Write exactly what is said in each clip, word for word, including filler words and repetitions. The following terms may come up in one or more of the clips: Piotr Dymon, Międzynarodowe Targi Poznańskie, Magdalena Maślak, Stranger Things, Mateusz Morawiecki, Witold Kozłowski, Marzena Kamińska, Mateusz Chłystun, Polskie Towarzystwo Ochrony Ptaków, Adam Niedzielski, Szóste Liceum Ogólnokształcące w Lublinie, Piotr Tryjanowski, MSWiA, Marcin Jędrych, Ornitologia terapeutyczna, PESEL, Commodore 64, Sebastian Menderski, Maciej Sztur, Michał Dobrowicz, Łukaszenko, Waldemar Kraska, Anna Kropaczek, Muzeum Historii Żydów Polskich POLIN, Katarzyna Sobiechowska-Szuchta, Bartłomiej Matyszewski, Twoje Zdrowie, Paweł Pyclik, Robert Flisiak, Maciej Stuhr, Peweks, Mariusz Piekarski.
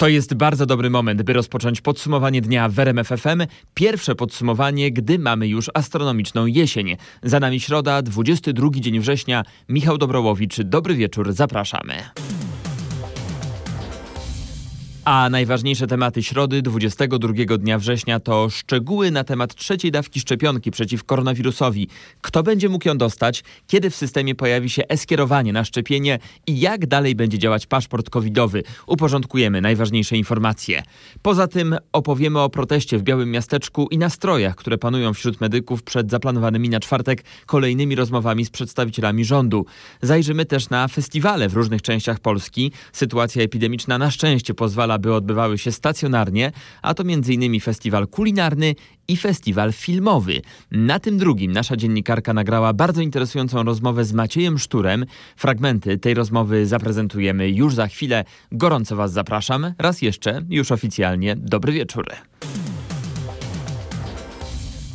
To jest bardzo dobry moment, by rozpocząć podsumowanie dnia w R M F F M. Pierwsze podsumowanie, gdy mamy już astronomiczną jesień. Za nami środa, dwudziesty drugi dzień września. Michał Dobrowicz, dobry wieczór, zapraszamy. A najważniejsze tematy środy dwudziestego drugiego dnia września to szczegóły na temat trzeciej dawki szczepionki przeciw koronawirusowi. Kto będzie mógł ją dostać, kiedy w systemie pojawi się e-skierowanie na szczepienie i jak dalej będzie działać paszport covidowy. Uporządkujemy najważniejsze informacje. Poza tym opowiemy o proteście w Białym Miasteczku i nastrojach, które panują wśród medyków przed zaplanowanymi na czwartek kolejnymi rozmowami z przedstawicielami rządu. Zajrzymy też na festiwale w różnych częściach Polski. Sytuacja epidemiczna na szczęście pozwala, by odbywały się stacjonarnie, a to m.in. festiwal kulinarny i festiwal filmowy. Na tym drugim nasza dziennikarka nagrała bardzo interesującą rozmowę z Maciejem Szturem. Fragmenty tej rozmowy zaprezentujemy już za chwilę. Gorąco Was zapraszam. Raz jeszcze, już oficjalnie, dobry wieczór.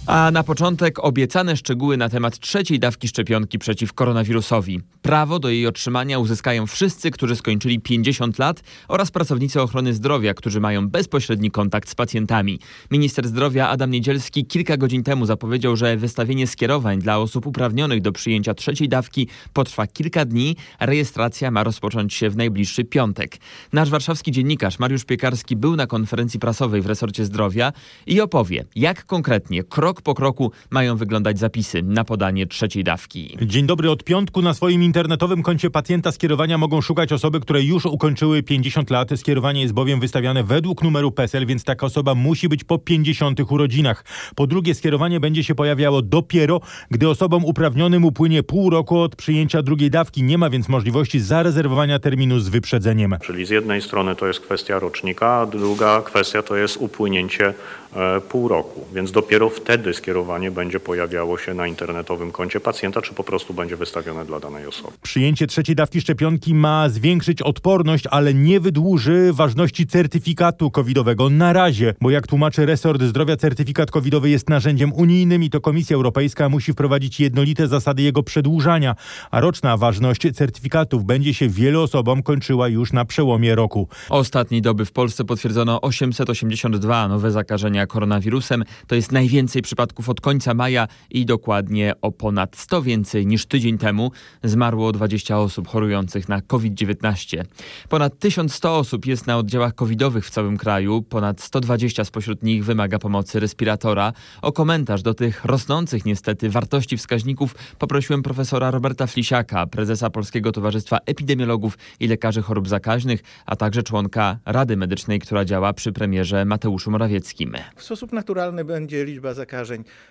A na początek obiecane szczegóły na temat trzeciej dawki szczepionki przeciw koronawirusowi. Prawo do jej otrzymania uzyskają wszyscy, którzy skończyli pięćdziesiąt lat oraz pracownicy ochrony zdrowia, którzy mają bezpośredni kontakt z pacjentami. Minister zdrowia Adam Niedzielski kilka godzin temu zapowiedział, że wystawienie skierowań dla osób uprawnionych do przyjęcia trzeciej dawki potrwa kilka dni. Rejestracja ma rozpocząć się w najbliższy piątek. Nasz warszawski dziennikarz Mariusz Piekarski był na konferencji prasowej w resorcie zdrowia i opowie, jak konkretnie, krok Krok po kroku mają wyglądać zapisy na podanie trzeciej dawki. Dzień dobry, od piątku na swoim internetowym koncie pacjenta skierowania mogą szukać osoby, które już ukończyły pięćdziesiąt lat. Skierowanie jest bowiem wystawiane według numeru PESEL, więc taka osoba musi być po pięćdziesiątych urodzinach. Po drugie, skierowanie będzie się pojawiało dopiero, gdy osobom uprawnionym upłynie pół roku od przyjęcia drugiej dawki. Nie ma więc możliwości zarezerwowania terminu z wyprzedzeniem. Czyli z jednej strony to jest kwestia rocznika, a druga kwestia to jest upłynięcie e, pół roku, więc dopiero wtedy Wtedy skierowanie będzie pojawiało się na internetowym koncie pacjenta, czy po prostu będzie wystawione dla danej osoby. Przyjęcie trzeciej dawki szczepionki ma zwiększyć odporność, ale nie wydłuży ważności certyfikatu covidowego na razie, bo jak tłumaczy resort zdrowia, certyfikat covidowy jest narzędziem unijnym i to Komisja Europejska musi wprowadzić jednolite zasady jego przedłużania, a roczna ważność certyfikatów będzie się wielu osobom kończyła już na przełomie roku. Ostatniej doby w Polsce potwierdzono osiemset osiemdziesiąt dwa nowe zakażenia koronawirusem. To jest najwięcej przypadków od końca maja i dokładnie o ponad sto więcej niż tydzień temu. Zmarło dwadzieścia osób chorujących na kowid dziewiętnaście. Ponad tysiąc sto osób jest na oddziałach covidowych w całym kraju. Ponad sto dwadzieścia spośród nich wymaga pomocy respiratora. O komentarz do tych rosnących niestety wartości wskaźników poprosiłem profesora Roberta Flisiaka, prezesa Polskiego Towarzystwa Epidemiologów i Lekarzy Chorób Zakaźnych, a także członka Rady Medycznej, która działa przy premierze Mateuszu Morawieckim. W sposób naturalny będzie liczba zakażeń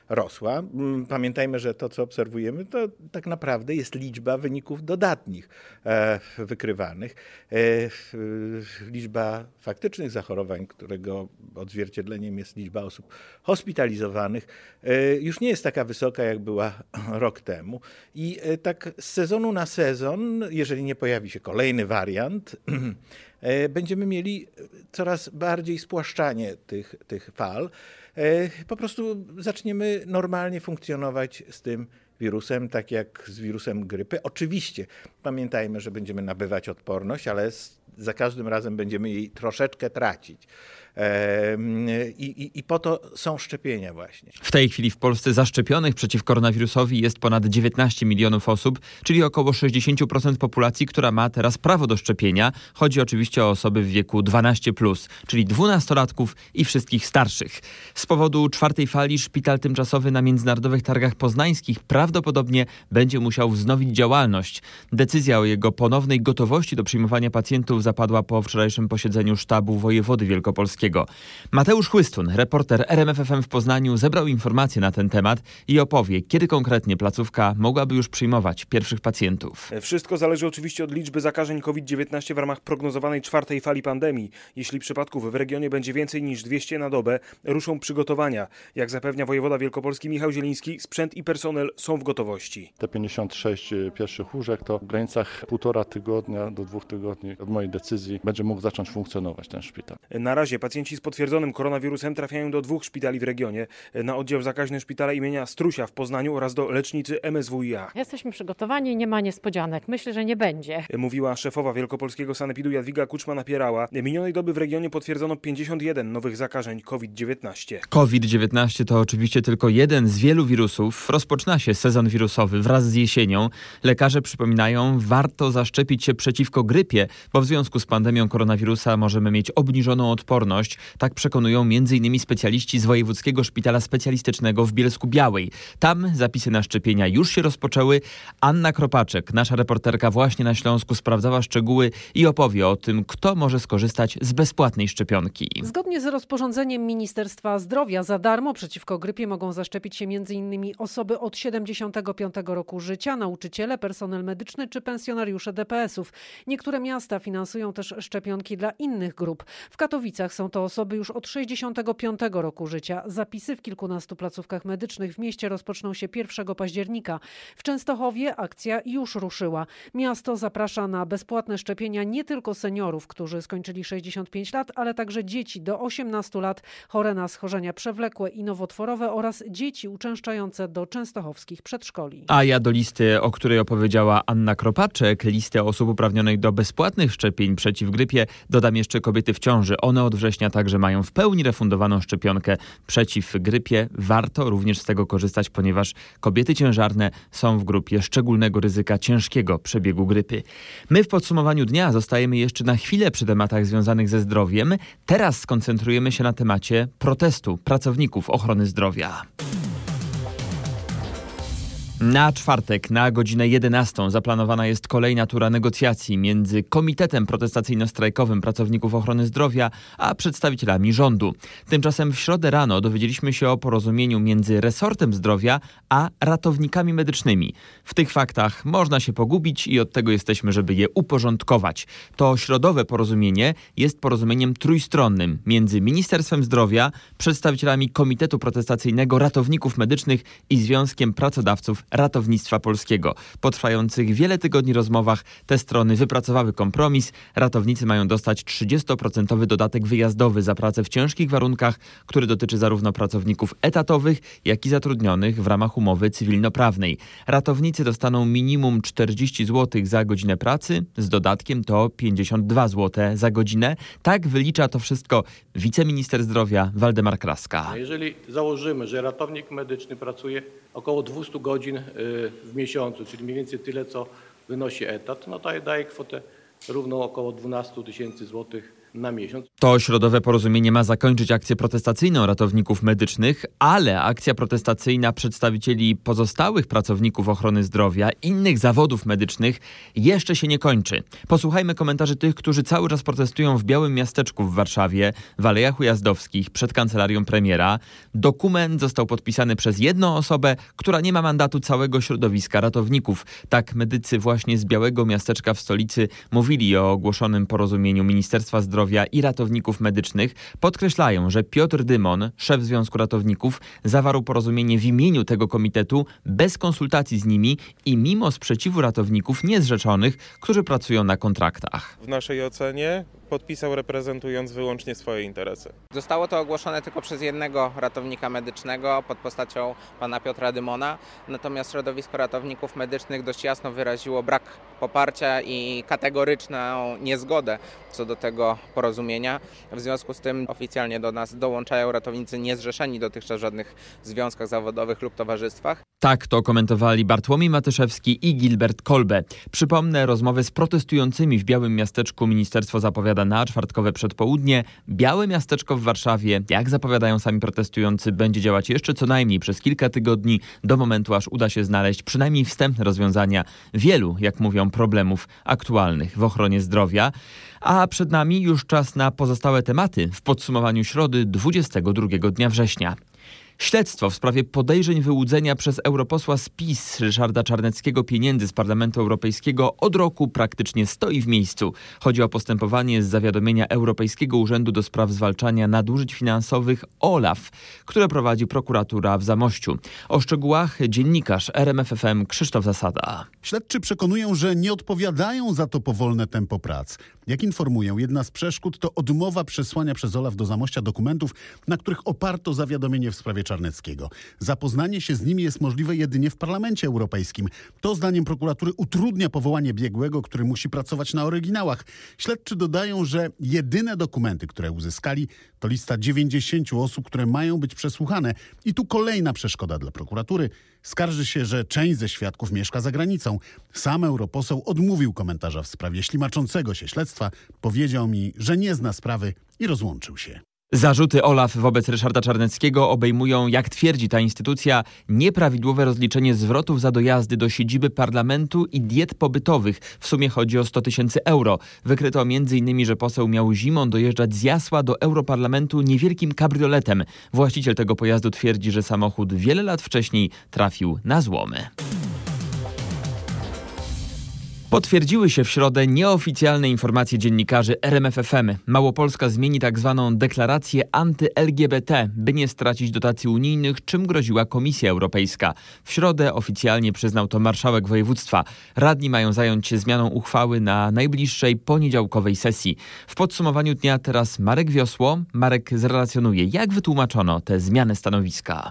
rosła. Pamiętajmy, że to, co obserwujemy, to tak naprawdę jest liczba wyników dodatnich e, wykrywanych. E, liczba faktycznych zachorowań, którego odzwierciedleniem jest liczba osób hospitalizowanych, e, już nie jest taka wysoka, jak była rok temu. I e, tak z sezonu na sezon, jeżeli nie pojawi się kolejny wariant, e, będziemy mieli coraz bardziej spłaszczanie tych, tych fal. Po prostu zaczniemy normalnie funkcjonować z tym wirusem, tak jak z wirusem grypy. Oczywiście pamiętajmy, że będziemy nabywać odporność, ale za każdym razem będziemy jej troszeczkę tracić. I, i, I po to są szczepienia właśnie. W tej chwili w Polsce zaszczepionych przeciw koronawirusowi jest ponad dziewiętnaście milionów osób, czyli około sześćdziesiąt procent populacji, która ma teraz prawo do szczepienia. Chodzi oczywiście o osoby w wieku dwanaście plus, czyli dwunastolatków i wszystkich starszych. Z powodu czwartej fali szpital tymczasowy na Międzynarodowych Targach Poznańskich prawdopodobnie będzie musiał wznowić działalność. Decyzja o jego ponownej gotowości do przyjmowania pacjentów zapadła po wczorajszym posiedzeniu sztabu wojewody wielkopolskiego. Mateusz Chłystun, reporter R M F F M w Poznaniu, zebrał informacje na ten temat i opowie, kiedy konkretnie placówka mogłaby już przyjmować pierwszych pacjentów. Wszystko zależy oczywiście od liczby zakażeń kowid dziewiętnaście w ramach prognozowanej czwartej fali pandemii. Jeśli przypadków w regionie będzie więcej niż dwieście na dobę, ruszą przygotowania. Jak zapewnia wojewoda wielkopolski Michał Zieliński, sprzęt i personel są w gotowości. Te pięćdziesiąt sześć pierwszych łóżek to w granicach półtora tygodnia do dwóch tygodni od mojej decyzji będzie mógł zacząć funkcjonować ten szpital. Na razie pacjenci z potwierdzonym koronawirusem trafiają do dwóch szpitali w regionie. Na oddział zakaźny szpitala imienia Strusia w Poznaniu oraz do lecznicy M S W I A. Jesteśmy przygotowani, nie ma niespodzianek. Myślę, że nie będzie. Mówiła szefowa wielkopolskiego sanepidu Jadwiga Kuczma napierała. Minionej doby w regionie potwierdzono pięćdziesiąt jeden nowych zakażeń COVID dziewiętnaście. COVID dziewiętnaście to oczywiście tylko jeden z wielu wirusów. Rozpoczyna się sezon wirusowy wraz z jesienią. Lekarze przypominają, warto zaszczepić się przeciwko grypie, bo w związku z pandemią koronawirusa możemy mieć obniżoną odporność. Tak przekonują m.in. specjaliści z Wojewódzkiego Szpitala Specjalistycznego w Bielsku-Białej. Tam zapisy na szczepienia już się rozpoczęły. Anna Kropaczek, nasza reporterka właśnie na Śląsku, sprawdzała szczegóły i opowie o tym, kto może skorzystać z bezpłatnej szczepionki. Zgodnie z rozporządzeniem Ministerstwa Zdrowia za darmo przeciwko grypie mogą zaszczepić się m.in. osoby od siedemdziesiątego piątego roku życia, nauczyciele, personel medyczny czy pensjonariusze D P S-ów. Niektóre miasta finansują też szczepionki dla innych grup. W Katowicach są to osoby już od sześćdziesiątego piątego roku życia. Zapisy w kilkunastu placówkach medycznych w mieście rozpoczną się pierwszego października. W Częstochowie akcja już ruszyła. Miasto zaprasza na bezpłatne szczepienia nie tylko seniorów, którzy skończyli sześćdziesiąt pięć lat, ale także dzieci do osiemnastu lat chore na schorzenia przewlekłe i nowotworowe oraz dzieci uczęszczające do częstochowskich przedszkoli. A ja do listy, o której opowiedziała Anna Kropaczek, listę osób uprawnionych do bezpłatnych szczepień przeciw grypie, dodam jeszcze kobiety w ciąży. One od września także mają w pełni refundowaną szczepionkę przeciw grypie. Warto również z tego korzystać, ponieważ kobiety ciężarne są w grupie szczególnego ryzyka ciężkiego przebiegu grypy. My w podsumowaniu dnia zostajemy jeszcze na chwilę przy tematach związanych ze zdrowiem. Teraz skoncentrujemy się na temacie protestu pracowników ochrony zdrowia. Na czwartek na godzinę jedenastą zaplanowana jest kolejna tura negocjacji między Komitetem Protestacyjno-Strajkowym Pracowników Ochrony Zdrowia a przedstawicielami rządu. Tymczasem w środę rano dowiedzieliśmy się o porozumieniu między resortem zdrowia a ratownikami medycznymi. W tych faktach można się pogubić i od tego jesteśmy, żeby je uporządkować. To środowe porozumienie jest porozumieniem trójstronnym między Ministerstwem Zdrowia, przedstawicielami Komitetu Protestacyjnego Ratowników Medycznych i Związkiem Pracodawców Ratownictwa Polskiego. Po trwających wiele tygodni rozmowach te strony wypracowały kompromis. Ratownicy mają dostać trzydziestoprocentowy dodatek wyjazdowy za pracę w ciężkich warunkach, który dotyczy zarówno pracowników etatowych, jak i zatrudnionych w ramach umowy cywilnoprawnej. Ratownicy dostaną minimum czterdzieści złotych za godzinę pracy, z dodatkiem to pięćdziesiąt dwa złote za godzinę. Tak wylicza to wszystko wiceminister zdrowia Waldemar Kraska. Jeżeli założymy, że ratownik medyczny pracuje około dwieście godzin w miesiącu, czyli mniej więcej tyle, co wynosi etat, no to daje kwotę równą około dwanaście tysięcy złotych na miesiąc. To środowe porozumienie ma zakończyć akcję protestacyjną ratowników medycznych, ale akcja protestacyjna przedstawicieli pozostałych pracowników ochrony zdrowia, innych zawodów medycznych jeszcze się nie kończy. Posłuchajmy komentarzy tych, którzy cały czas protestują w Białym Miasteczku w Warszawie, w Alejach Ujazdowskich, przed kancelarią premiera. Dokument został podpisany przez jedną osobę, która nie ma mandatu całego środowiska ratowników. Tak medycy właśnie z Białego Miasteczka w stolicy mówili o ogłoszonym porozumieniu Ministerstwa Zdrowia i ratowników medycznych. Podkreślają, że Piotr Dymon, szef Związku Ratowników, zawarł porozumienie w imieniu tego komitetu bez konsultacji z nimi i mimo sprzeciwu ratowników niezrzeszonych, którzy pracują na kontraktach. W naszej ocenie podpisał, reprezentując wyłącznie swoje interesy. Zostało to ogłoszone tylko przez jednego ratownika medycznego pod postacią pana Piotra Dymona, natomiast środowisko ratowników medycznych dość jasno wyraziło brak poparcia i kategoryczną niezgodę co do tego porozumienia. W związku z tym oficjalnie do nas dołączają ratownicy niezrzeszeni dotychczas w żadnych związkach zawodowych lub towarzystwach. Tak to komentowali Bartłomiej Matyszewski i Gilbert Kolbe. Przypomnę, rozmowy z protestującymi w Białym Miasteczku ministerstwo zapowiada na czwartkowe przedpołudnie. Białe Miasteczko w Warszawie, jak zapowiadają sami protestujący, będzie działać jeszcze co najmniej przez kilka tygodni, do momentu aż uda się znaleźć przynajmniej wstępne rozwiązania wielu, jak mówią, problemów aktualnych w ochronie zdrowia. A przed nami już czas na pozostałe tematy w podsumowaniu środy dwudziestego drugiego dnia września. Śledztwo w sprawie podejrzeń wyłudzenia przez europosła z PiS Ryszarda Czarneckiego pieniędzy z Parlamentu Europejskiego od roku praktycznie stoi w miejscu. Chodzi o postępowanie z zawiadomienia Europejskiego Urzędu do Spraw Zwalczania Nadużyć Finansowych OLAF, które prowadzi prokuratura w Zamościu. O szczegółach dziennikarz R M F F M Krzysztof Zasada. Śledczy przekonują, że nie odpowiadają za to powolne tempo prac. Jak informują, jedna z przeszkód to odmowa przesłania przez OLAF do Zamościa dokumentów, na których oparto zawiadomienie w sprawie Czarneckiego. Zapoznanie się z nimi jest możliwe jedynie w Parlamencie Europejskim. To zdaniem prokuratury utrudnia powołanie biegłego, który musi pracować na oryginałach. Śledczy dodają, że jedyne dokumenty, które uzyskali, to lista dziewięćdziesięciu osób, które mają być przesłuchane. I tu kolejna przeszkoda dla prokuratury. Skarży się, że część ze świadków mieszka za granicą. Sam europoseł odmówił komentarza w sprawie ślimaczącego się śledztwa. Powiedział mi, że nie zna sprawy i rozłączył się. Zarzuty OLAF wobec Ryszarda Czarneckiego obejmują, jak twierdzi ta instytucja, nieprawidłowe rozliczenie zwrotów za dojazdy do siedziby parlamentu i diet pobytowych. W sumie chodzi o sto tysięcy euro. Wykryto m.in., że poseł miał zimą dojeżdżać z Jasła do Europarlamentu niewielkim kabrioletem. Właściciel tego pojazdu twierdzi, że samochód wiele lat wcześniej trafił na złomy. Potwierdziły się w środę nieoficjalne informacje dziennikarzy R M F F M. Małopolska zmieni tak zwaną deklarację anty-L G B T, by nie stracić dotacji unijnych, czym groziła Komisja Europejska. W środę oficjalnie przyznał to marszałek województwa. Radni mają zająć się zmianą uchwały na najbliższej poniedziałkowej sesji. W podsumowaniu dnia teraz Marek Wiosło. Marek zrelacjonuje, jak wytłumaczono tę zmianę stanowiska.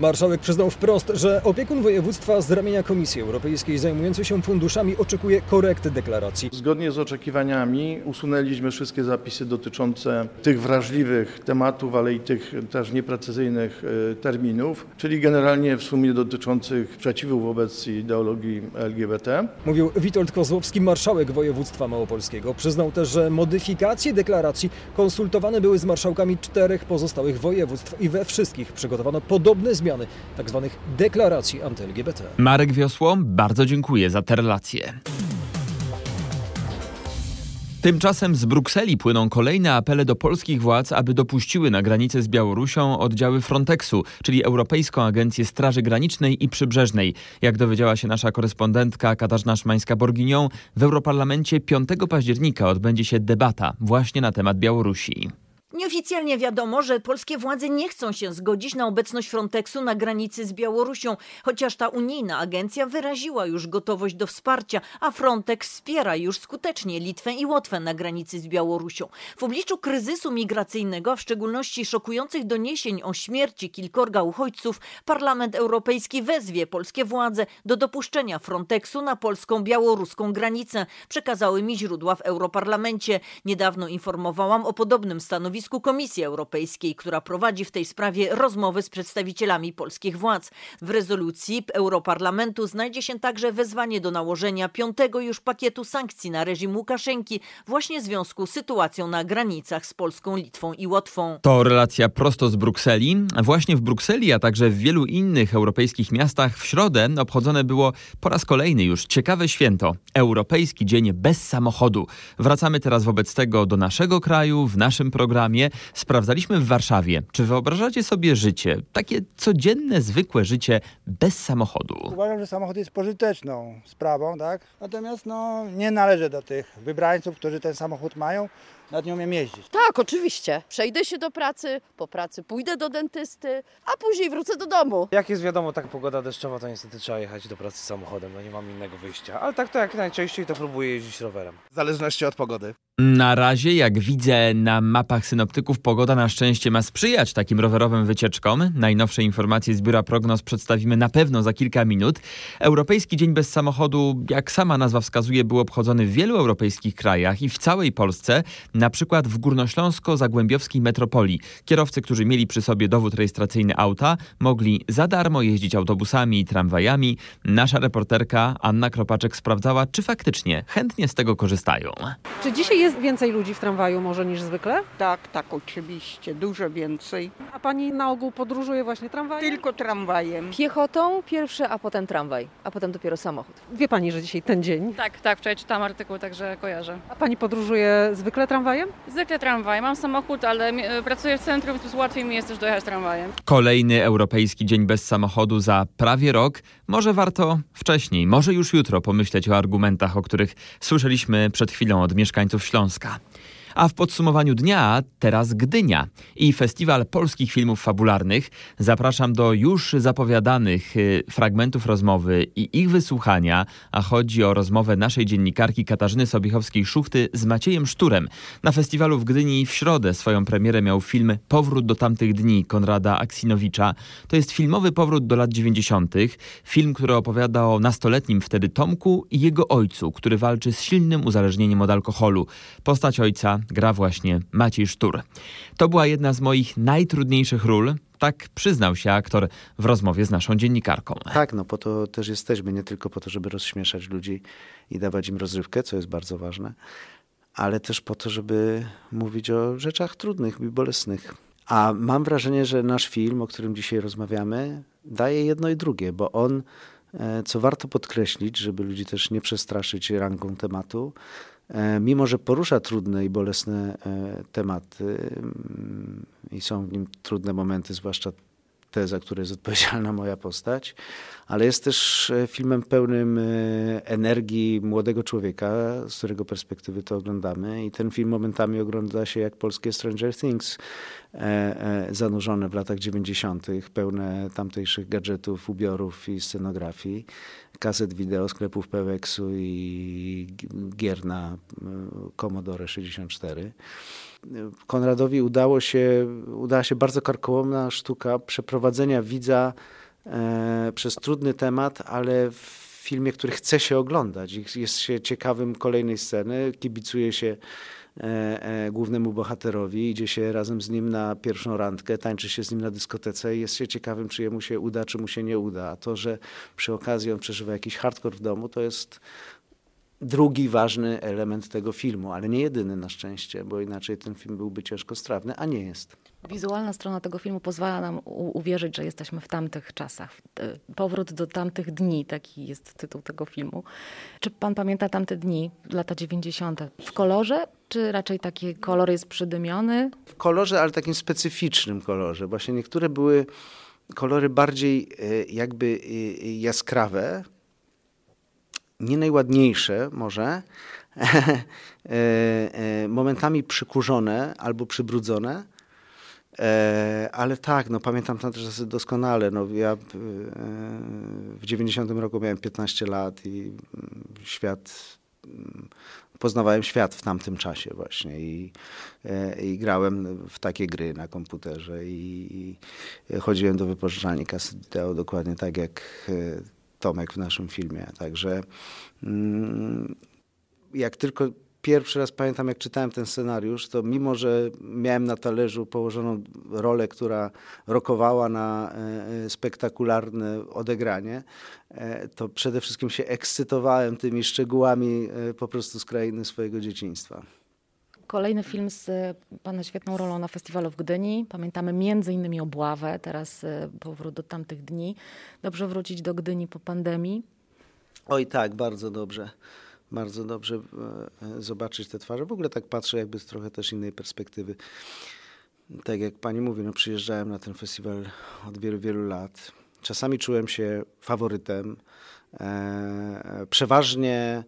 Marszałek przyznał wprost, że opiekun województwa z ramienia Komisji Europejskiej zajmujący się funduszami oczekuje korekty deklaracji. Zgodnie z oczekiwaniami usunęliśmy wszystkie zapisy dotyczące tych wrażliwych tematów, ale i tych też nieprecyzyjnych terminów, czyli generalnie w sumie dotyczących sprzeciwu wobec ideologii L G B T. Mówił Witold Kozłowski, marszałek województwa małopolskiego. Przyznał też, że modyfikacje deklaracji konsultowane były z marszałkami czterech pozostałych województw i we wszystkich przygotowano podobne zmiany. Tak zwanych deklaracji anty-L G B T. Marek Wiosło, bardzo dziękuję za te relacje. Tymczasem z Brukseli płyną kolejne apele do polskich władz, aby dopuściły na granicę z Białorusią oddziały Frontexu, czyli Europejską Agencję Straży Granicznej i Przybrzeżnej. Jak dowiedziała się nasza korespondentka Katarzyna Szmańska-Borginion, w Europarlamencie piątego października odbędzie się debata właśnie na temat Białorusi. Nieoficjalnie wiadomo, że polskie władze nie chcą się zgodzić na obecność Fronteksu na granicy z Białorusią, chociaż ta unijna agencja wyraziła już gotowość do wsparcia, a Frontex wspiera już skutecznie Litwę i Łotwę na granicy z Białorusią. W obliczu kryzysu migracyjnego, a w szczególności szokujących doniesień o śmierci kilkorga uchodźców, Parlament Europejski wezwie polskie władze do dopuszczenia Fronteksu na polską-białoruską granicę, przekazały mi źródła w Europarlamencie. Niedawno informowałam o podobnym stanowisku Komisji Europejskiej, która prowadzi w tej sprawie rozmowy z przedstawicielami polskich władz. W rezolucji Europarlamentu znajdzie się także wezwanie do nałożenia piątego już pakietu sankcji na reżim Łukaszenki właśnie w związku z sytuacją na granicach z Polską, Litwą i Łotwą. To relacja prosto z Brukseli. Właśnie w Brukseli, a także w wielu innych europejskich miastach w środę obchodzone było po raz kolejny już ciekawe święto. Europejski Dzień Bez Samochodu. Wracamy teraz wobec tego do naszego kraju, w naszym programie. Sprawdzaliśmy w Warszawie, czy wyobrażacie sobie życie, takie codzienne, zwykłe życie bez samochodu. Uważam, że samochód jest pożyteczną sprawą, tak? Natomiast no, nie należy do tych wybrańców, którzy ten samochód mają. Nad nią umiem jeździć. Tak, oczywiście. Przejdę się do pracy, po pracy pójdę do dentysty, a później wrócę do domu. Jak jest wiadomo, tak pogoda deszczowa, to niestety trzeba jechać do pracy samochodem, no nie mam innego wyjścia. Ale tak to jak najczęściej to próbuję jeździć rowerem. W zależności od pogody. Na razie, jak widzę na mapach synoptyków, pogoda na szczęście ma sprzyjać takim rowerowym wycieczkom. Najnowsze informacje z Biura Prognoz przedstawimy na pewno za kilka minut. Europejski Dzień Bez Samochodu, jak sama nazwa wskazuje, był obchodzony w wielu europejskich krajach i w całej Polsce. Na przykład w górnośląsko-zagłębiowskiej metropolii. Kierowcy, którzy mieli przy sobie dowód rejestracyjny auta, mogli za darmo jeździć autobusami i tramwajami. Nasza reporterka Anna Kropaczek sprawdzała, czy faktycznie chętnie z tego korzystają. Czy dzisiaj jest więcej ludzi w tramwaju może niż zwykle? Tak, tak, oczywiście. Dużo więcej. A pani na ogół podróżuje właśnie tramwajem? Tylko tramwajem. Piechotą pierwsze, a potem tramwaj, a potem dopiero samochód. Wie pani, że dzisiaj ten dzień? Tak, tak, wczoraj czytałam artykuł, także kojarzę. A pani podróżuje zwykle tramwajem? tramwajem? Zwykle tramwaj. Mam samochód, ale pracuję w centrum, więc łatwiej mi jest też dojechać tramwajem. Kolejny Europejski Dzień Bez Samochodu za prawie rok. Może warto wcześniej, może już jutro pomyśleć o argumentach, o których słyszeliśmy przed chwilą od mieszkańców Śląska. A w podsumowaniu dnia teraz Gdynia i Festiwal Polskich Filmów Fabularnych. Zapraszam do już zapowiadanych fragmentów rozmowy i ich wysłuchania, a chodzi o rozmowę naszej dziennikarki Katarzyny Sobiechowskiej-Szuchty z Maciejem Szturem. Na festiwalu w Gdyni w środę swoją premierę miał film Powrót do tamtych dni Konrada Aksinowicza. To jest filmowy powrót do lat dziewięćdziesiątych. Film, który opowiada o nastoletnim wtedy Tomku i jego ojcu, który walczy z silnym uzależnieniem od alkoholu. Postać ojca gra właśnie Maciej Stuhr. To była jedna z moich najtrudniejszych ról, tak przyznał się aktor w rozmowie z naszą dziennikarką. Tak, no po to też jesteśmy, nie tylko po to, żeby rozśmieszać ludzi i dawać im rozrywkę, co jest bardzo ważne, ale też po to, żeby mówić o rzeczach trudnych i bolesnych. A mam wrażenie, że nasz film, o którym dzisiaj rozmawiamy, daje jedno i drugie, bo on, co warto podkreślić, żeby ludzi też nie przestraszyć rangą tematu, mimo że porusza trudne i bolesne tematy i są w nim trudne momenty, zwłaszcza te, za które jest odpowiedzialna moja postać, ale jest też filmem pełnym energii młodego człowieka, z którego perspektywy to oglądamy, i ten film momentami ogląda się jak polskie Stranger Things, zanurzone w latach dziewięćdziesiątych, pełne tamtejszych gadżetów, ubiorów i scenografii, kaset wideo, sklepów Peweksu i gier na Commodore sześćdziesiąt cztery. Konradowi udało się, udała się bardzo karkołomna sztuka przeprowadzenia widza e, przez trudny temat, ale w filmie, który chce się oglądać. Jest się ciekawym kolejnej sceny, kibicuje się e, e, głównemu bohaterowi, idzie się razem z nim na pierwszą randkę, tańczy się z nim na dyskotece i jest się ciekawym, czy jemu się uda, czy mu się nie uda. A to, że przy okazji on przeżywa jakiś hardcore w domu, to jest drugi ważny element tego filmu, ale nie jedyny na szczęście, bo inaczej ten film byłby ciężko strawny, a nie jest. Wizualna strona tego filmu pozwala nam u- uwierzyć, że jesteśmy w tamtych czasach. Powrót do tamtych dni, taki jest tytuł tego filmu. Czy pan pamięta tamte dni, lata dziewięćdziesiąte? W kolorze? Czy raczej taki kolor jest przydymiony? W kolorze, ale takim specyficznym kolorze. Właśnie niektóre były kolory bardziej jakby jaskrawe, nie najładniejsze może, momentami przykurzone albo przybrudzone, ale tak, no pamiętam tam też doskonale. No, ja w dziewięćdziesiątym roku miałem piętnaście lat i świat, poznawałem świat w tamtym czasie właśnie i, i grałem w takie gry na komputerze i, i chodziłem do wypożyczalni kaset wideo dokładnie tak jak Tomek w naszym filmie. Także jak tylko pierwszy raz pamiętam, jak czytałem ten scenariusz, to mimo że miałem na talerzu położoną rolę, która rokowała na spektakularne odegranie, to przede wszystkim się ekscytowałem tymi szczegółami po prostu z krainy swojego dzieciństwa. Kolejny film z pana świetną rolą na festiwalu w Gdyni. Pamiętamy między innymi Obławę, teraz Powrót do tamtych dni. Dobrze wrócić do Gdyni po pandemii? Oj tak, bardzo dobrze. Bardzo dobrze zobaczyć te twarze. W ogóle tak patrzę jakby z trochę też innej perspektywy. Tak jak pani mówi, no przyjeżdżałem na ten festiwal od wielu, wielu lat. Czasami czułem się faworytem. Eee, przeważnie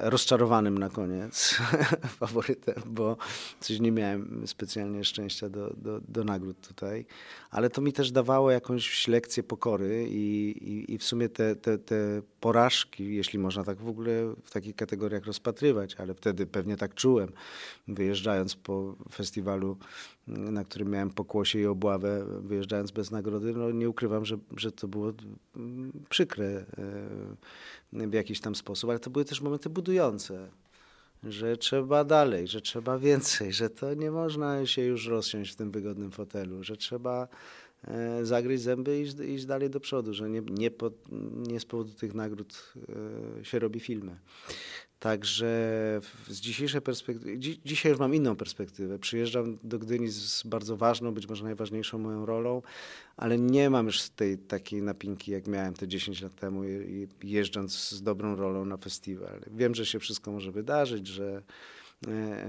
rozczarowanym na koniec faworytem, bo coś nie miałem specjalnie szczęścia do, do, do nagród tutaj, ale to mi też dawało jakąś lekcję pokory i, i, i w sumie te, te, te porażki, jeśli można tak w ogóle w takich kategoriach rozpatrywać, ale wtedy pewnie tak czułem, wyjeżdżając po festiwalu, na którym miałem pokłosie i Obławę, wyjeżdżając bez nagrody, no nie ukrywam, że, że to było przykre w jakiś tam sposób, ale to były też momenty budujące, że trzeba dalej, że trzeba więcej, że to nie można się już rozsiąść w tym wygodnym fotelu, że trzeba zagryźć zęby i iść, iść dalej do przodu, że nie, nie, po, nie z powodu tych nagród się robi filmy. Także z dzisiejszej perspektywy, dzi- dzisiaj już mam inną perspektywę. Przyjeżdżam do Gdyni z bardzo ważną, być może najważniejszą moją rolą, ale nie mam już tej takiej napinki, jak miałem te dziesięć lat temu, je- jeżdżąc z dobrą rolą na festiwal. Wiem, że się wszystko może wydarzyć, że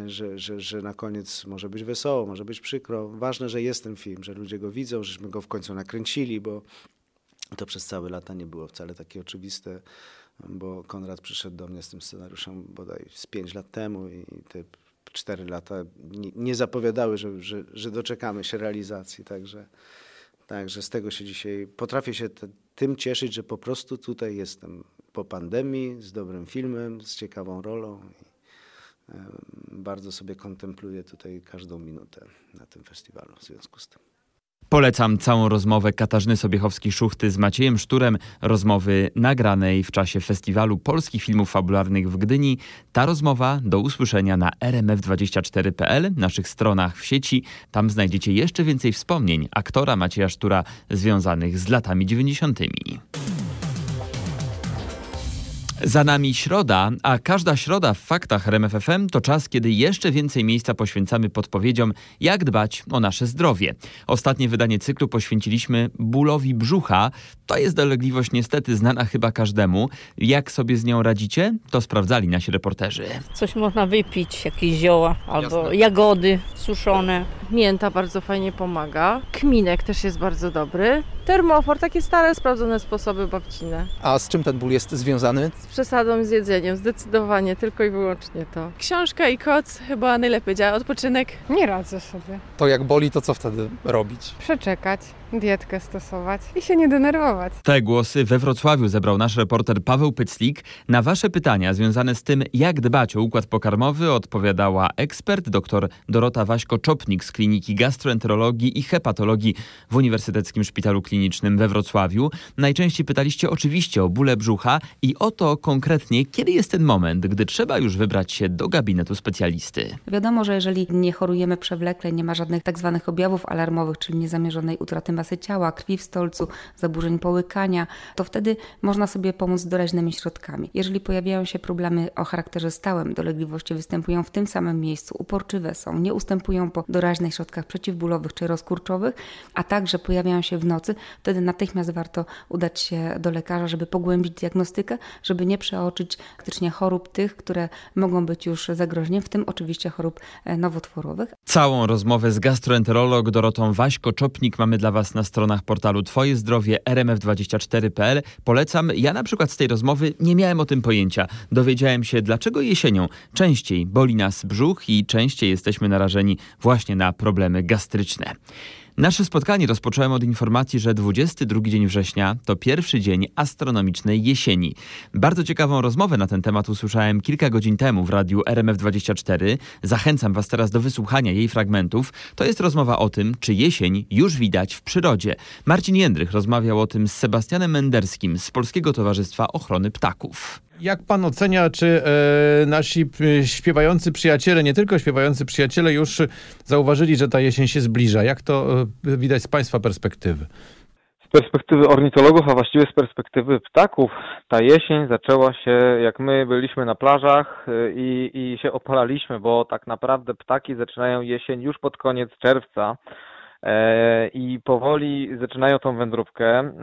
że, że, że na koniec może być wesoło, może być przykro. Ważne, że jest ten film, że ludzie go widzą, żeśmy go w końcu nakręcili, bo to przez całe lata nie było wcale takie oczywiste, bo Konrad przyszedł do mnie z tym scenariuszem bodaj z pięć lat temu i te cztery lata nie zapowiadały, że, że, że doczekamy się realizacji, także... Także z tego się dzisiaj potrafię się t- tym cieszyć, że po prostu tutaj jestem po pandemii, z dobrym filmem, z ciekawą rolą. I, y, bardzo sobie kontempluję tutaj każdą minutę na tym festiwalu w związku z tym. Polecam całą rozmowę Katarzyny Sobiechowskiej-Szuchty z Maciejem Szturem, rozmowy nagranej w czasie Festiwalu Polskich Filmów Fabularnych w Gdyni. Ta rozmowa do usłyszenia na r m f dwadzieścia cztery kropka p l, naszych stronach w sieci. Tam znajdziecie jeszcze więcej wspomnień aktora Macieja Sztura związanych z latami dziewięćdziesiątymi. Za nami środa, a każda środa w Faktach R M F F M to czas, kiedy jeszcze więcej miejsca poświęcamy podpowiedziom, jak dbać o nasze zdrowie. Ostatnie wydanie cyklu poświęciliśmy bólowi brzucha. To jest dolegliwość niestety znana chyba każdemu. Jak sobie z nią radzicie? To sprawdzali nasi reporterzy. Coś można wypić, jakieś zioła albo Jasne. jagody suszone. Mięta bardzo fajnie pomaga. Kminek też jest bardzo dobry. Termofor, takie stare, sprawdzone sposoby babcine. A z czym ten ból jest związany? Z przesadą z jedzeniem, zdecydowanie, tylko i wyłącznie to. Książka i koc chyba najlepiej działa, odpoczynek. Nie radzę sobie. To jak boli, to co wtedy robić? Przeczekać, dietkę stosować i się nie denerwować. Te głosy we Wrocławiu zebrał nasz reporter Paweł Pyclik. Na wasze pytania związane z tym, jak dbać o układ pokarmowy, odpowiadała ekspert dr Dorota Waśko-Czopnik z Kliniki Gastroenterologii i Hepatologii w Uniwersyteckim Szpitalu Klinicznym we Wrocławiu. Najczęściej pytaliście oczywiście o bóle brzucha i o to konkretnie, kiedy jest ten moment, gdy trzeba już wybrać się do gabinetu specjalisty. Wiadomo, że jeżeli nie chorujemy przewlekle, nie ma żadnych tak zwanych objawów alarmowych, czyli niezamierzonej utraty masy ciała, krwi w stolcu, zaburzeń połykania, to wtedy można sobie pomóc doraźnymi środkami. Jeżeli pojawiają się problemy o charakterze stałym, dolegliwości występują w tym samym miejscu, uporczywe są, nie ustępują po doraźnych środkach przeciwbólowych czy rozkurczowych, a także pojawiają się w nocy, wtedy natychmiast warto udać się do lekarza, żeby pogłębić diagnostykę, żeby nie przeoczyć faktycznie chorób tych, które mogą być już zagrożeniem, w tym oczywiście chorób nowotworowych. Całą rozmowę z gastroenterolog Dorotą Waśko-Czopnik mamy dla was na stronach portalu Twoje Zdrowie r m f dwadzieścia cztery kropka p l. Polecam. Ja na przykład z tej rozmowy nie miałem o tym pojęcia. Dowiedziałem się, dlaczego jesienią częściej boli nas brzuch i częściej jesteśmy narażeni właśnie na problemy gastryczne. Nasze spotkanie rozpocząłem od informacji, że dwudziesty drugi dzień września to pierwszy dzień astronomicznej jesieni. Bardzo ciekawą rozmowę na ten temat usłyszałem kilka godzin temu w radiu R M F dwadzieścia cztery. Zachęcam was teraz do wysłuchania jej fragmentów. To jest rozmowa o tym, czy jesień już widać w przyrodzie. Marcin Jędrych rozmawiał o tym z Sebastianem Menderskim z Polskiego Towarzystwa Ochrony Ptaków. Jak pan ocenia, czy e, nasi śpiewający przyjaciele, nie tylko śpiewający przyjaciele, już zauważyli, że ta jesień się zbliża? Jak to e, widać z państwa perspektywy? Z perspektywy ornitologów, a właściwie z perspektywy ptaków, ta jesień zaczęła się, jak my byliśmy na plażach i, i się opalaliśmy, bo tak naprawdę ptaki zaczynają jesień już pod koniec czerwca. I powoli zaczynają tą wędrówkę.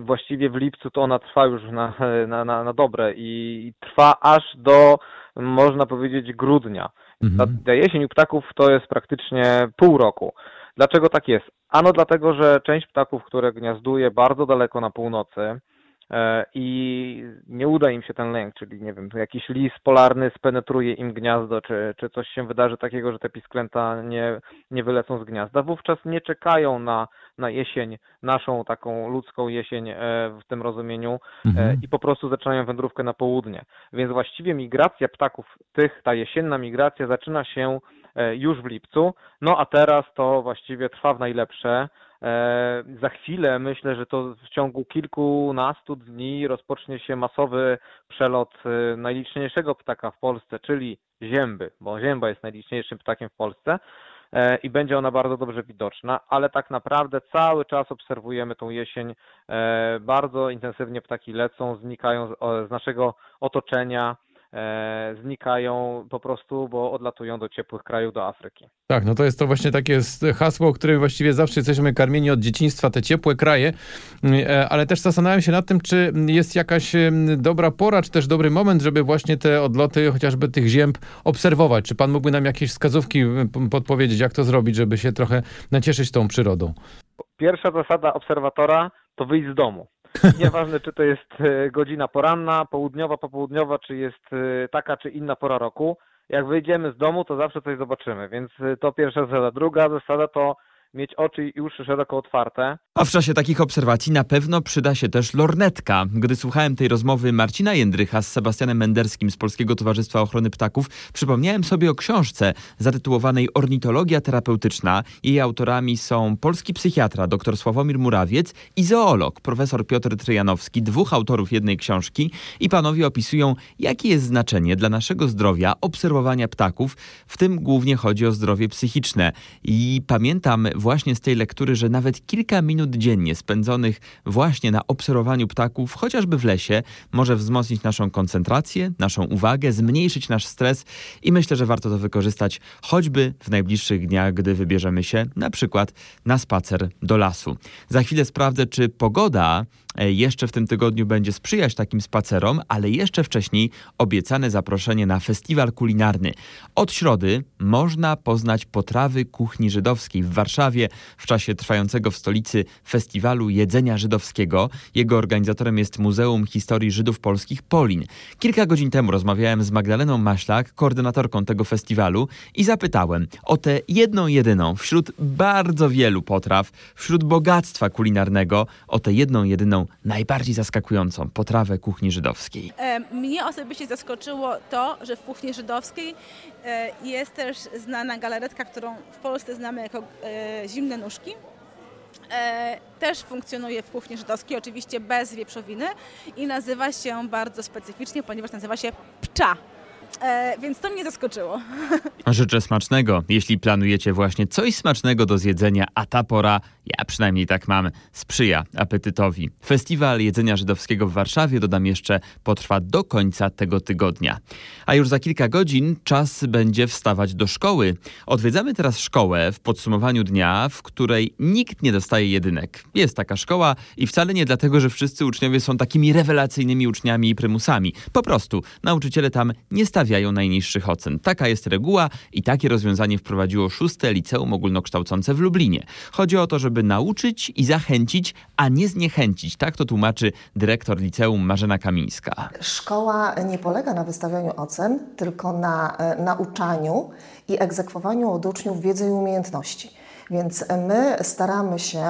Właściwie w lipcu to ona trwa już na, na, na, na dobre i trwa aż do, można powiedzieć, grudnia. Mhm. Ta jesień u ptaków to jest praktycznie pół roku. Dlaczego tak jest? Ano dlatego, że część ptaków, które gniazduje bardzo daleko na północy i nie uda im się ten lęk, czyli nie wiem, jakiś lis polarny spenetruje im gniazdo, czy, czy coś się wydarzy takiego, że te pisklęta nie, nie wylecą z gniazda. Wówczas nie czekają na, na jesień, naszą taką ludzką jesień w tym rozumieniu mhm. i po prostu zaczynają wędrówkę na południe. Więc właściwie migracja ptaków tych, ta jesienna migracja zaczyna się już w lipcu, no a teraz to właściwie trwa w najlepsze. E, za chwilę myślę, że to w ciągu kilkunastu dni rozpocznie się masowy przelot e, najliczniejszego ptaka w Polsce, czyli zięby, bo zięba jest najliczniejszym ptakiem w Polsce e, i będzie ona bardzo dobrze widoczna, ale tak naprawdę cały czas obserwujemy tą jesień, e, bardzo intensywnie ptaki lecą, znikają z, o, z naszego otoczenia, znikają po prostu, bo odlatują do ciepłych krajów, do Afryki. Tak, no to jest to właśnie takie hasło, którym właściwie zawsze jesteśmy karmieni od dzieciństwa, te ciepłe kraje, ale też zastanawiam się nad tym, czy jest jakaś dobra pora, czy też dobry moment, żeby właśnie te odloty chociażby tych zięb obserwować. Czy pan mógłby nam jakieś wskazówki podpowiedzieć, jak to zrobić, żeby się trochę nacieszyć tą przyrodą? Pierwsza zasada obserwatora to wyjść z domu. Nieważne, czy to jest godzina poranna, południowa, popołudniowa, czy jest taka, czy inna pora roku. Jak wyjdziemy z domu, to zawsze coś zobaczymy, więc to pierwsza zasada. Druga zasada to mieć oczy już szeroko otwarte. A w czasie takich obserwacji na pewno przyda się też lornetka. Gdy słuchałem tej rozmowy Marcina Jędrycha z Sebastianem Menderskim z Polskiego Towarzystwa Ochrony Ptaków, przypomniałem sobie o książce zatytułowanej Ornitologia terapeutyczna. Jej autorami są polski psychiatra dr Sławomir Murawiec i zoolog profesor Piotr Tryjanowski, dwóch autorów jednej książki, i panowie opisują, jakie jest znaczenie dla naszego zdrowia obserwowania ptaków, w tym głównie chodzi o zdrowie psychiczne. I pamiętam właśnie z tej lektury, że nawet kilka minut dziennie spędzonych właśnie na obserwowaniu ptaków, chociażby w lesie, może wzmocnić naszą koncentrację, naszą uwagę, zmniejszyć nasz stres i myślę, że warto to wykorzystać choćby w najbliższych dniach, gdy wybierzemy się na przykład na spacer do lasu. Za chwilę sprawdzę, czy pogoda jeszcze w tym tygodniu będzie sprzyjać takim spacerom, ale jeszcze wcześniej obiecane zaproszenie na festiwal kulinarny. Od środy można poznać potrawy kuchni żydowskiej w Warszawie w czasie trwającego w stolicy festiwalu jedzenia żydowskiego. Jego organizatorem jest Muzeum Historii Żydów Polskich Polin. Kilka godzin temu rozmawiałem z Magdaleną Maślak, koordynatorką tego festiwalu, i zapytałem o tę jedną jedyną wśród bardzo wielu potraw, wśród bogactwa kulinarnego, o tę jedną jedyną najbardziej zaskakującą potrawę kuchni żydowskiej. Mnie osobiście zaskoczyło to, że w kuchni żydowskiej jest też znana galaretka, którą w Polsce znamy jako zimne nóżki. Też funkcjonuje w kuchni żydowskiej, oczywiście bez wieprzowiny, i nazywa się bardzo specyficznie, ponieważ nazywa się pcza. E, więc to mnie zaskoczyło. Życzę smacznego. Jeśli planujecie właśnie coś smacznego do zjedzenia, a ta pora, ja przynajmniej tak mam, sprzyja apetytowi. Festiwal jedzenia żydowskiego w Warszawie, dodam jeszcze, potrwa do końca tego tygodnia. A już za kilka godzin czas będzie wstawać do szkoły. Odwiedzamy teraz szkołę w podsumowaniu dnia, w której nikt nie dostaje jedynek. Jest taka szkoła i wcale nie dlatego, że wszyscy uczniowie są takimi rewelacyjnymi uczniami i prymusami. Po prostu nauczyciele tam nie stawiają najniższych ocen. Taka jest reguła i takie rozwiązanie wprowadziło Szóste Liceum Ogólnokształcące w Lublinie. Chodzi o to, żeby nauczyć i zachęcić, a nie zniechęcić. Tak to tłumaczy dyrektor liceum Marzena Kamińska. Szkoła nie polega na wystawianiu ocen, tylko na nauczaniu i egzekwowaniu od uczniów wiedzy i umiejętności. Więc my staramy się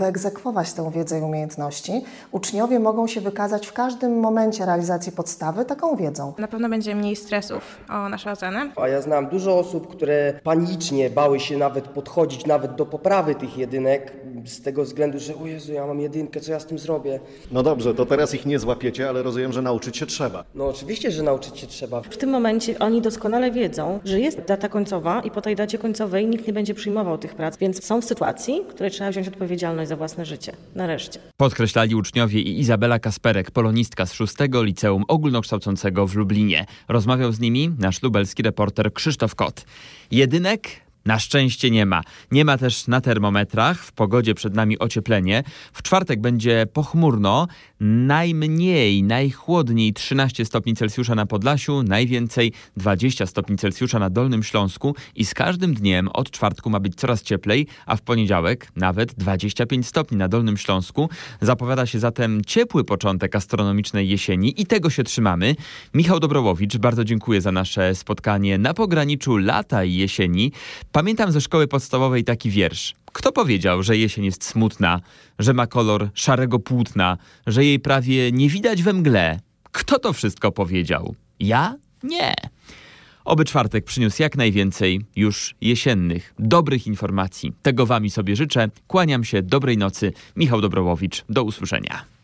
wyegzekwować tę wiedzę i umiejętności. Uczniowie mogą się wykazać w każdym momencie realizacji podstawy taką wiedzą. Na pewno będzie mniej stresów o nasze oceny. A ja znam dużo osób, które panicznie bały się nawet podchodzić nawet do poprawy tych jedynek z tego względu, że o Jezu, ja mam jedynkę, co ja z tym zrobię? No dobrze, to teraz ich nie złapiecie, ale rozumiem, że nauczyć się trzeba. No oczywiście, że nauczyć się trzeba. W tym momencie oni doskonale wiedzą, że jest data końcowa i po tej dacie końcowej nikt nie będzie przyjmował tych prac. Więc są w sytuacji, w której trzeba wziąć odpowiedzialność za własne życie. Nareszcie. Podkreślali uczniowie i Izabela Kasperek, polonistka z szóstego Liceum Ogólnokształcącego w Lublinie. Rozmawiał z nimi nasz lubelski reporter Krzysztof Kot. Jedynek na szczęście nie ma. Nie ma też na termometrach. W pogodzie przed nami ocieplenie. W czwartek będzie pochmurno. Najmniej, najchłodniej trzynaście stopni Celsjusza na Podlasiu, najwięcej dwadzieścia stopni Celsjusza na Dolnym Śląsku i z każdym dniem od czwartku ma być coraz cieplej, a w poniedziałek nawet dwadzieścia pięć stopni na Dolnym Śląsku. Zapowiada się zatem ciepły początek astronomicznej jesieni i tego się trzymamy. Michał Dobrowicz, bardzo dziękuję za nasze spotkanie na pograniczu lata i jesieni. Pamiętam ze szkoły podstawowej taki wiersz. Kto powiedział, że jesień jest smutna, że ma kolor szarego płótna, że jej prawie nie widać we mgle? Kto to wszystko powiedział? Ja? Nie. Oby czwartek przyniósł jak najwięcej już jesiennych, dobrych informacji. Tego wami sobie życzę. Kłaniam się. Dobrej nocy. Michał Dobrowicz. Do usłyszenia.